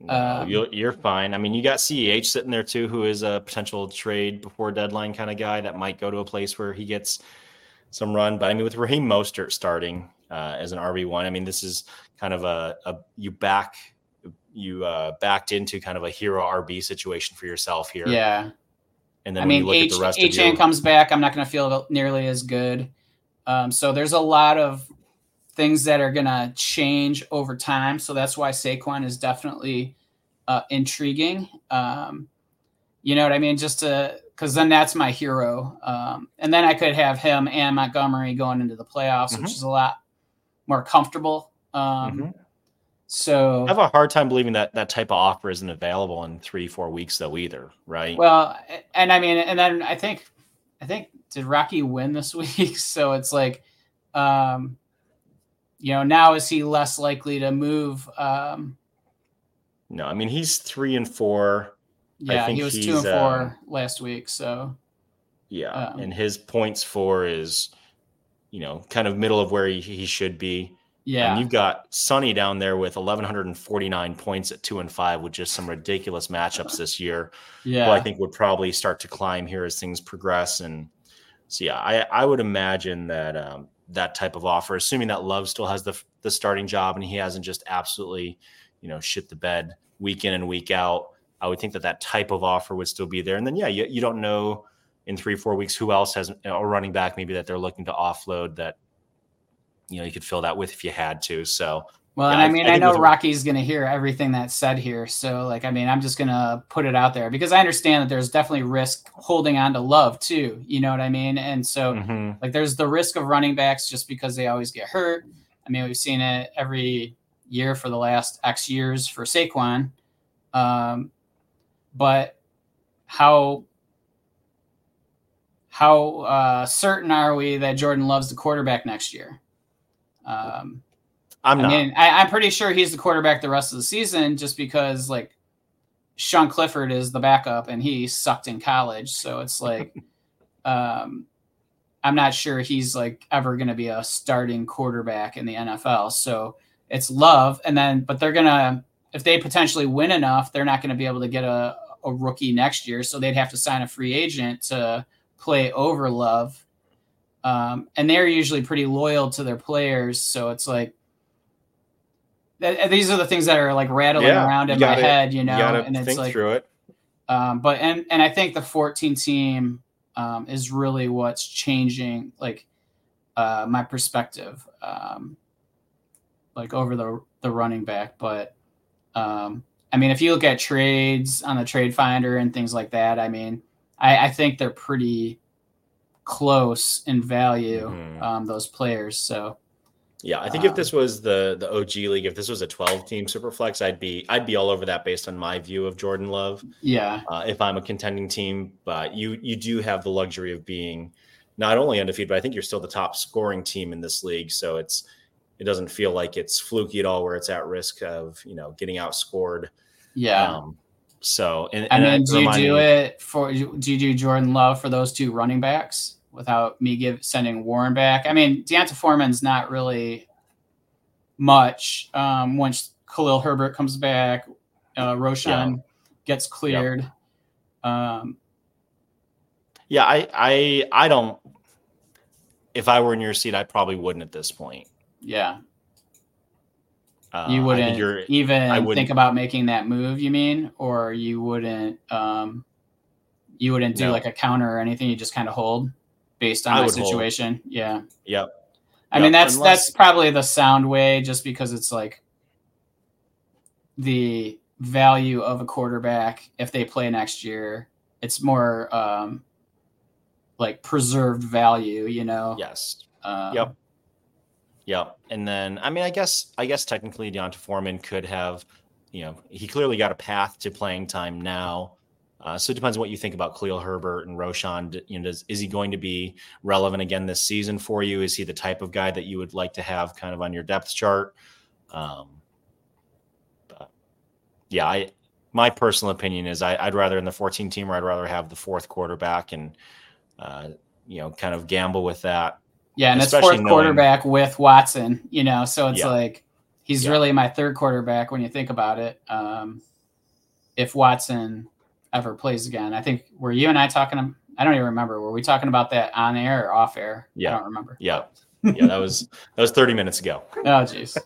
You're fine. I mean, you got CEH sitting there too, who is a potential trade before deadline kind of guy that might go to a place where he gets some run. But I mean, with Raheem Mostert starting as an RB1, I mean, this is kind of you backed into kind of a hero RB situation for yourself here. Yeah. And then when you look at the rest of HN comes back, I'm not going to feel nearly as good. So there's a lot of things that are going to change over time. So that's why Saquon is definitely intriguing. You know what I mean? Because then that's my hero. And then I could have him and Montgomery going into the playoffs, which is a lot more comfortable. So I have a hard time believing that type of offer isn't available in 3-4 weeks though either. Right. Well, and I mean, and then I think did Rocky win this week? So it's like, you know, now is he less likely to move? No, I mean, he's 3-4. Yeah, I think he was 2-4 last week. So, yeah, and his points for is, you know, kind of middle of where he should be. Yeah, and you've got Sonny down there with 1,149 points at 2-5, with just some ridiculous matchups this year. Yeah, who I think would probably start to climb here as things progress. And so, yeah, I would imagine that that type of offer, assuming that Love still has the starting job and he hasn't just absolutely, you know, shit the bed week in and week out. I would think that type of offer would still be there. And then, yeah, you don't know in 3-4 weeks who else has a running back maybe that they're looking to offload that, you know, you could fill that with if you had to. So, well, yeah, and I mean, I know Rocky's going to hear everything that's said here. So, like, I mean, I'm just going to put it out there because I understand that there's definitely risk holding on to Love too. You know what I mean? And so, like, there's the risk of running backs just because they always get hurt. I mean, we've seen it every year for the last X years for Saquon. But how certain are we that Jordan Love's the quarterback next year? I mean, I'm pretty sure he's the quarterback the rest of the season just because, like, Sean Clifford is the backup and he sucked in college. So it's like I'm not sure he's, like, ever going to be a starting quarterback in the NFL. So it's Love. And then – but they're going to – if they potentially win enough, they're not going to be able to get a rookie next year. So they'd have to sign a free agent to play over Love. And they're usually pretty loyal to their players. So it's like, these are the things that are like rattling around in my head, you know, and it's think like, through it. But, and I think the 14 team is really what's changing, like my perspective, like over the running back. But I mean, if you look at trades on the trade finder and things like that, I mean, I think they're pretty close in value, those players. So, yeah, I think if this was the OG league, if this was a 12-team Superflex, I'd be all over that based on my view of Jordan Love. Yeah. If I'm a contending team, but you do have the luxury of being not only undefeated, but I think you're still the top scoring team in this league. So it doesn't feel like it's fluky at all, where it's at risk of, you know, getting outscored. Yeah. So, and do you do it for? Do you do Jordan Love for those two running backs? Without me sending Warren back. I mean, Deonta Foreman's not really much. Once Khalil Herbert comes back, Roshan gets cleared. Yep. I don't. If I were in your seat, I probably wouldn't at this point. Yeah. You wouldn't think about making that move. You mean, or you wouldn't? You wouldn't do like a counter or anything. You just kind of hold. Based on my situation. Hold. Yeah. Yep. I mean, that's probably the sound way, just because it's like the value of a quarterback. If they play next year, it's more like preserved value, you know? Yes. Yep. And then, I mean, I guess technically Deonta Foreman could have, you know, he clearly got a path to playing time now. So it depends on what you think about Khalil Herbert and Roshan. You know, is he going to be relevant again this season for you? Is he the type of guy that you would like to have kind of on your depth chart? My personal opinion is I'd rather in the 14 team, or I'd rather have the fourth quarterback and, you know, kind of gamble with that. Yeah, and especially it's fourth quarterback with Watson, you know, so it's like he's really my third quarterback when you think about it. If Watson ever plays again. I think, were you and I talking, I don't even remember, were we talking about that on air or off air? Yeah. I don't remember. Yeah. Yeah. That was 30 minutes ago. Oh, geez.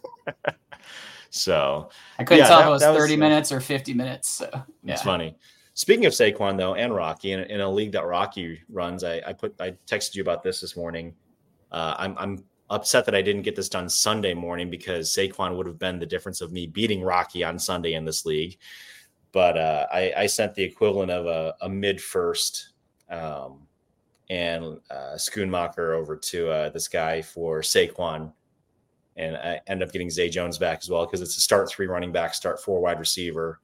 So I couldn't tell if it was 30 minutes or 50 minutes. So it's funny. Speaking of Saquon though, and Rocky in a league that Rocky runs, I texted you about this morning. I'm upset that I didn't get this done Sunday morning, because Saquon would have been the difference of me beating Rocky on Sunday in this league. But I sent the equivalent of a mid-first and Schoonmaker over to this guy for Saquon. And I end up getting Zay Jones back as well, because it's a start 3 running back, start 4 wide receiver.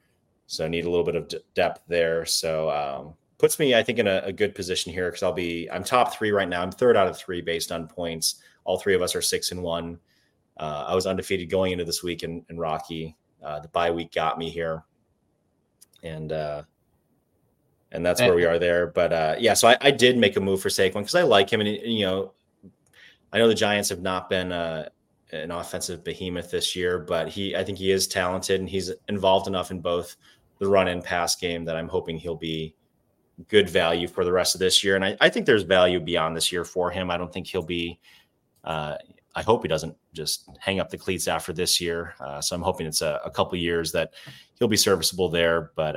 So I need a little bit of depth there. So puts me, I think, in a good position here, because I'm top 3 right now. I'm 3rd out of 3 based on points. All 3 of us are 6-1. I was undefeated going into this week in Rocky. The bye week got me here. And that's where we are there. But so I did make a move for Saquon, because I like him, and you know, I know the Giants have not been an offensive behemoth this year, but I think he is talented, and he's involved enough in both the run and pass game that I'm hoping he'll be good value for the rest of this year. And I think there's value beyond this year for him. I don't think he'll be. I hope he doesn't just hang up the cleats after this year. So I'm hoping it's a couple years that he'll be serviceable there. But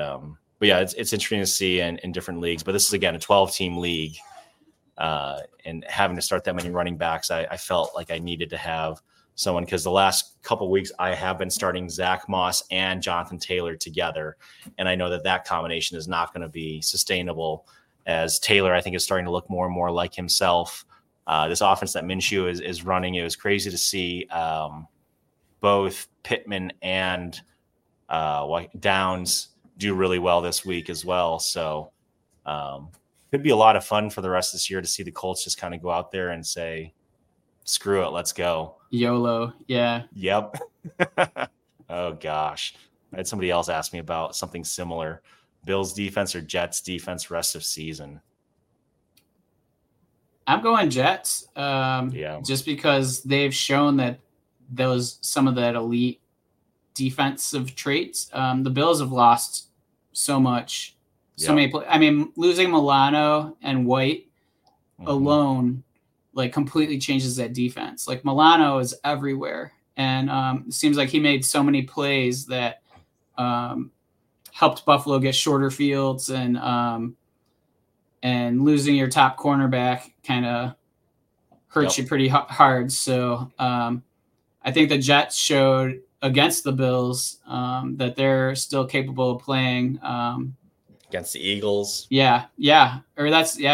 yeah, it's interesting to see in different leagues. But this is, again, a 12-team league. And having to start that many running backs, I felt like I needed to have someone, because the last couple of weeks I have been starting Zach Moss and Jonathan Taylor together. And I know that combination is not going to be sustainable, as Taylor, I think, is starting to look more and more like himself. This offense that Minshew is running, it was crazy to see both Pittman and Downs do really well this week as well. So it'd be a lot of fun for the rest of this year to see the Colts just kind of go out there and say, screw it, let's go. YOLO, yeah. Yep. Oh, gosh. I had somebody else ask me about something similar. Bills defense or Jets defense rest of season? I'm going Jets, just because they've shown that those some of that elite defensive traits. The Bills have lost so much, so many. I mean, losing Milano and White alone like completely changes that defense. Like Milano is everywhere. And it seems like he made so many plays that helped Buffalo get shorter fields, and losing your top cornerback kind of hurts you pretty hard. So I think the Jets showed against the Bills that they're still capable of playing against the Eagles. Yeah. Yeah. Or that's who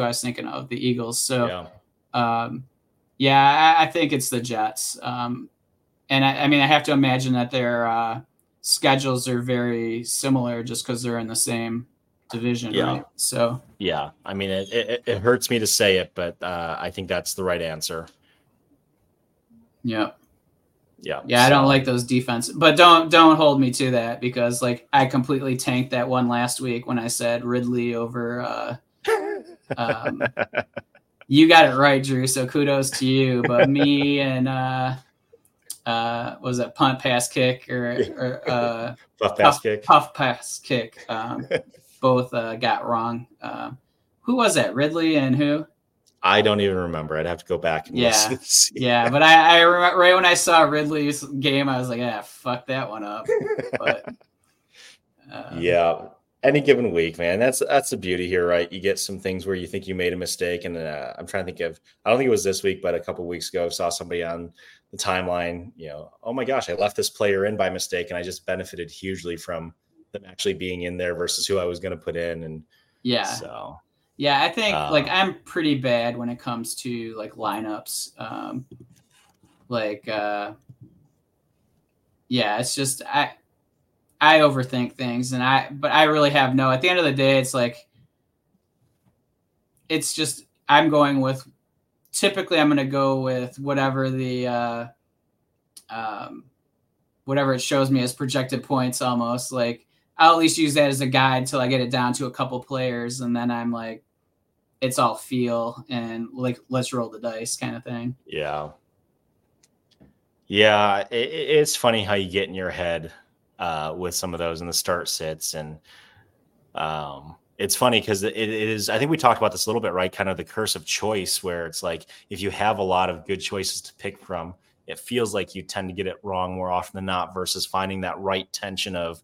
I was thinking of, the Eagles. So I think it's the Jets. And I mean, I have to imagine that their schedules are very similar just because they're in the same division. Yeah. Right? So, yeah, I mean, it hurts me to say it, but I think that's the right answer. Yeah. Yeah. Yeah. So. I don't like those defenses, but don't hold me to that because like I completely tanked that one last week when I said Ridley over, you got it right, Drew. So kudos to you, but me and, was that punt pass kick or puff pass kick. Both got wrong. Who was that? Ridley and who? I don't even remember. I'd have to go back and listen. Yeah, but I remember right when I saw Ridley's game, I was like, fuck that one up. But, yeah, any given week, man. That's the beauty here, right? You get some things where you think you made a mistake, and I'm trying to think of. I don't think it was this week, but a couple of weeks ago, I saw somebody on the timeline. You know, oh my gosh, I left this player in by mistake, and I just benefited hugely from them actually being in there versus who I was going to put in, and so. Yeah, I think like I'm pretty bad when it comes to like lineups. It's just I overthink things, and I really have no. At the end of the day, it's like it's just I'm going with. Typically, I'm going to go with whatever the whatever it shows me as projected points, almost like. I'll at least use that as a guide till I get it down to a couple players. And then I'm like, it's all feel and like, let's roll the dice kind of thing. Yeah. Yeah. It's funny how you get in your head with some of those in the start sits. And it's funny because it is, I think we talked about this a little bit, right? Kind of the curse of choice where it's like, if you have a lot of good choices to pick from, it feels like you tend to get it wrong more often than not versus finding that right tension of,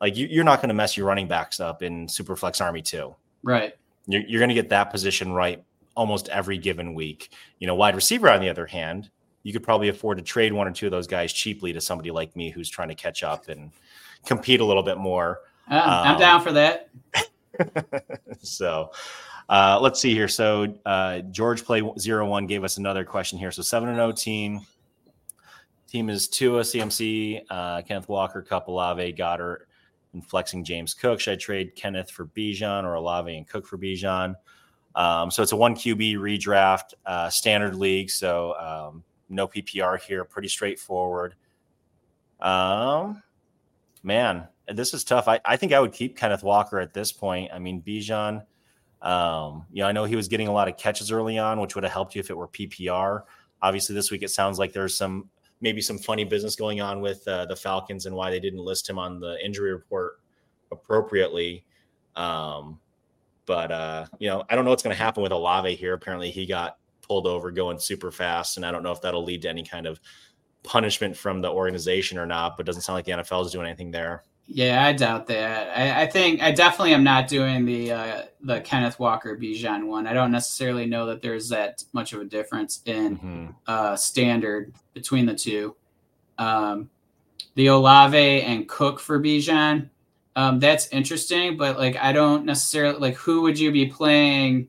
like you're not going to mess your running backs up in Superflex Army 2. Right. You're going to get that position right almost every given week. You know, wide receiver, on the other hand, you could probably afford to trade one or two of those guys cheaply to somebody like me who's trying to catch up and compete a little bit more. I'm down for that. So let's see here. So George Play 01 gave us another question here. So 7-0 team. Team is Tua, CMC, Kenneth Walker, Kapolave, Goddard, and flexing James Cook. Should I trade Kenneth for Bijan or Olave and Cook for Bijan? So it's a one QB redraft, standard league. So no PPR here, pretty straightforward. Man, this is tough. I think I would keep Kenneth Walker at this point. I mean, Bijan, I know he was getting a lot of catches early on, which would have helped you if it were PPR. Obviously this week, it sounds like there's maybe some funny business going on with the Falcons and why they didn't list him on the injury report appropriately. I don't know what's going to happen with Olave here. Apparently he got pulled over going super fast, and I don't know if that'll lead to any kind of punishment from the organization or not, but it doesn't sound like the NFL is doing anything there. Yeah, I doubt that. I think I definitely am not doing the Kenneth Walker Bijan one. I don't necessarily know that there's that much of a difference in standard between the two. The Olave and Cook for Bijan, that's interesting, but like I don't necessarily like who would you be playing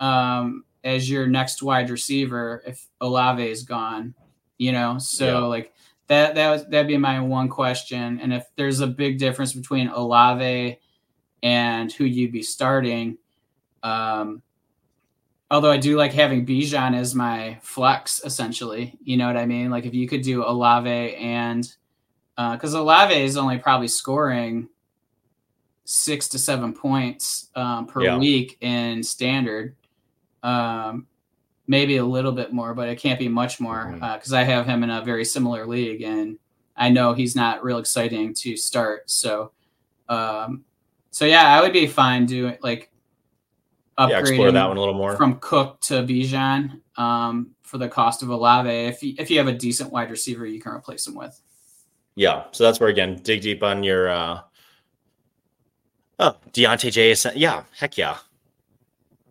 as your next wide receiver if Olave is gone, you know? So like. That'd be my one question. And if there's a big difference between Olave and who you'd be starting, although I do like having Bijan as my flex, essentially, you know what I mean? Like if you could do Olave and because Olave is only probably scoring 6 to 7 points per week in standard. Maybe a little bit more, but it can't be much more because I have him in a very similar league, and I know he's not real exciting to start. So I would be fine doing like upgrading explore that one a little more from Cook to Bijan for the cost of Olave. If you have a decent wide receiver, you can replace him with. Yeah, so that's where again dig deep on your Deontay JSN. Yeah, heck yeah.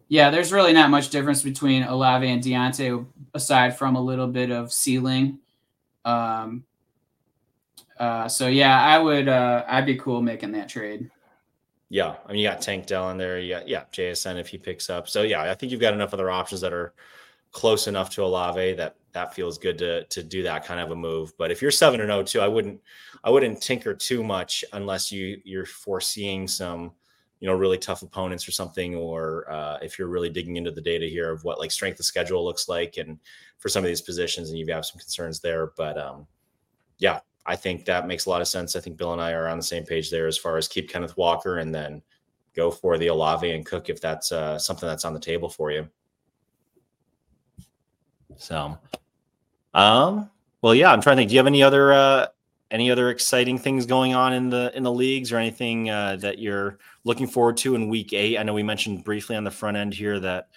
Yeah, there's really not much difference between Olave and Deontay aside from a little bit of ceiling. So yeah, I would I'd be cool making that trade. Yeah, I mean you got Tank Dell in there, you got JSN if he picks up. So yeah, I think you've got enough other options that are close enough to Olave that feels good to do that kind of a move. But if you're 7-0 too, I wouldn't tinker too much unless you're foreseeing some, really tough opponents or something, or if you're really digging into the data here of what like strength of schedule looks like and for some of these positions, and you have some concerns there. But yeah, I think that makes a lot of sense. I think Bill and I are on the same page there as far as keep Kenneth Walker and then go for the Olave and Cook if that's something that's on the table for you. So, well, yeah, I'm trying to think, do you have any other exciting things going on in the leagues or anything that you're looking forward to in week 8? I know we mentioned briefly on the front end here that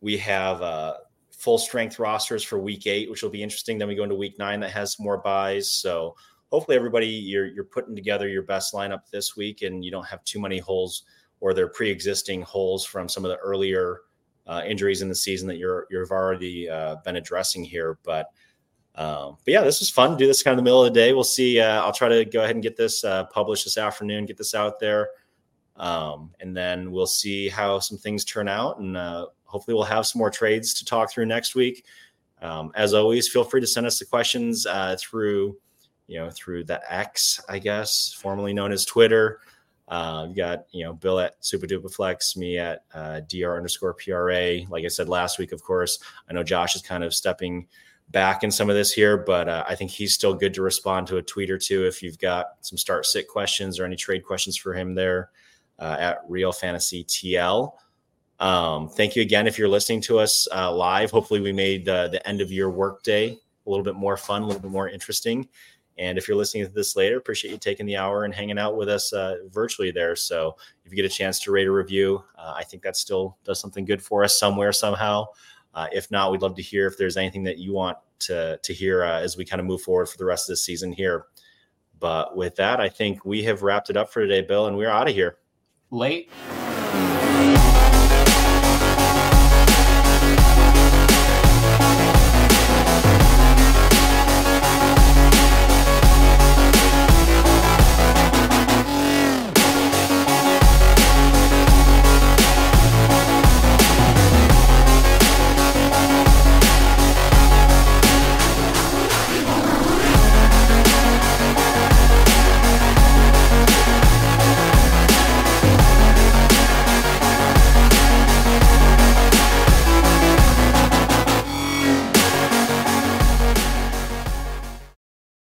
we have full strength rosters for week 8, which will be interesting. Then we go into week 9 that has more buys. So hopefully everybody you're putting together your best lineup this week and you don't have too many holes or their pre-existing holes from some of the earlier injuries in the season that you've already been addressing here. But yeah, this was fun. Do this kind of in the middle of the day. We'll see. I'll try to go ahead and get this published this afternoon, get this out there. And then we'll see how some things turn out. And hopefully we'll have some more trades to talk through next week. As always, feel free to send us the questions through the X, I guess, formerly known as Twitter. You got, Bill at Supa Dupa Flex, me at dr_PRA. Like I said last week, of course, I know Josh is kind of stepping back in some of this here, but I think he's still good to respond to a tweet or two if you've got some start sit questions or any trade questions for him there at Real Fantasy TL. Thank you again if you're listening to us live. Hopefully we made the end of your workday a little bit more fun, a little bit more interesting. And if you're listening to this later, appreciate you taking the hour and hanging out with us virtually there. So if you get a chance to rate or review, I think that still does something good for us somewhere, somehow. If not, we'd love to hear if there's anything that you want to hear as we kind of move forward for the rest of the season here. But with that, I think we have wrapped it up for today, Bill, and we're out of here. Late.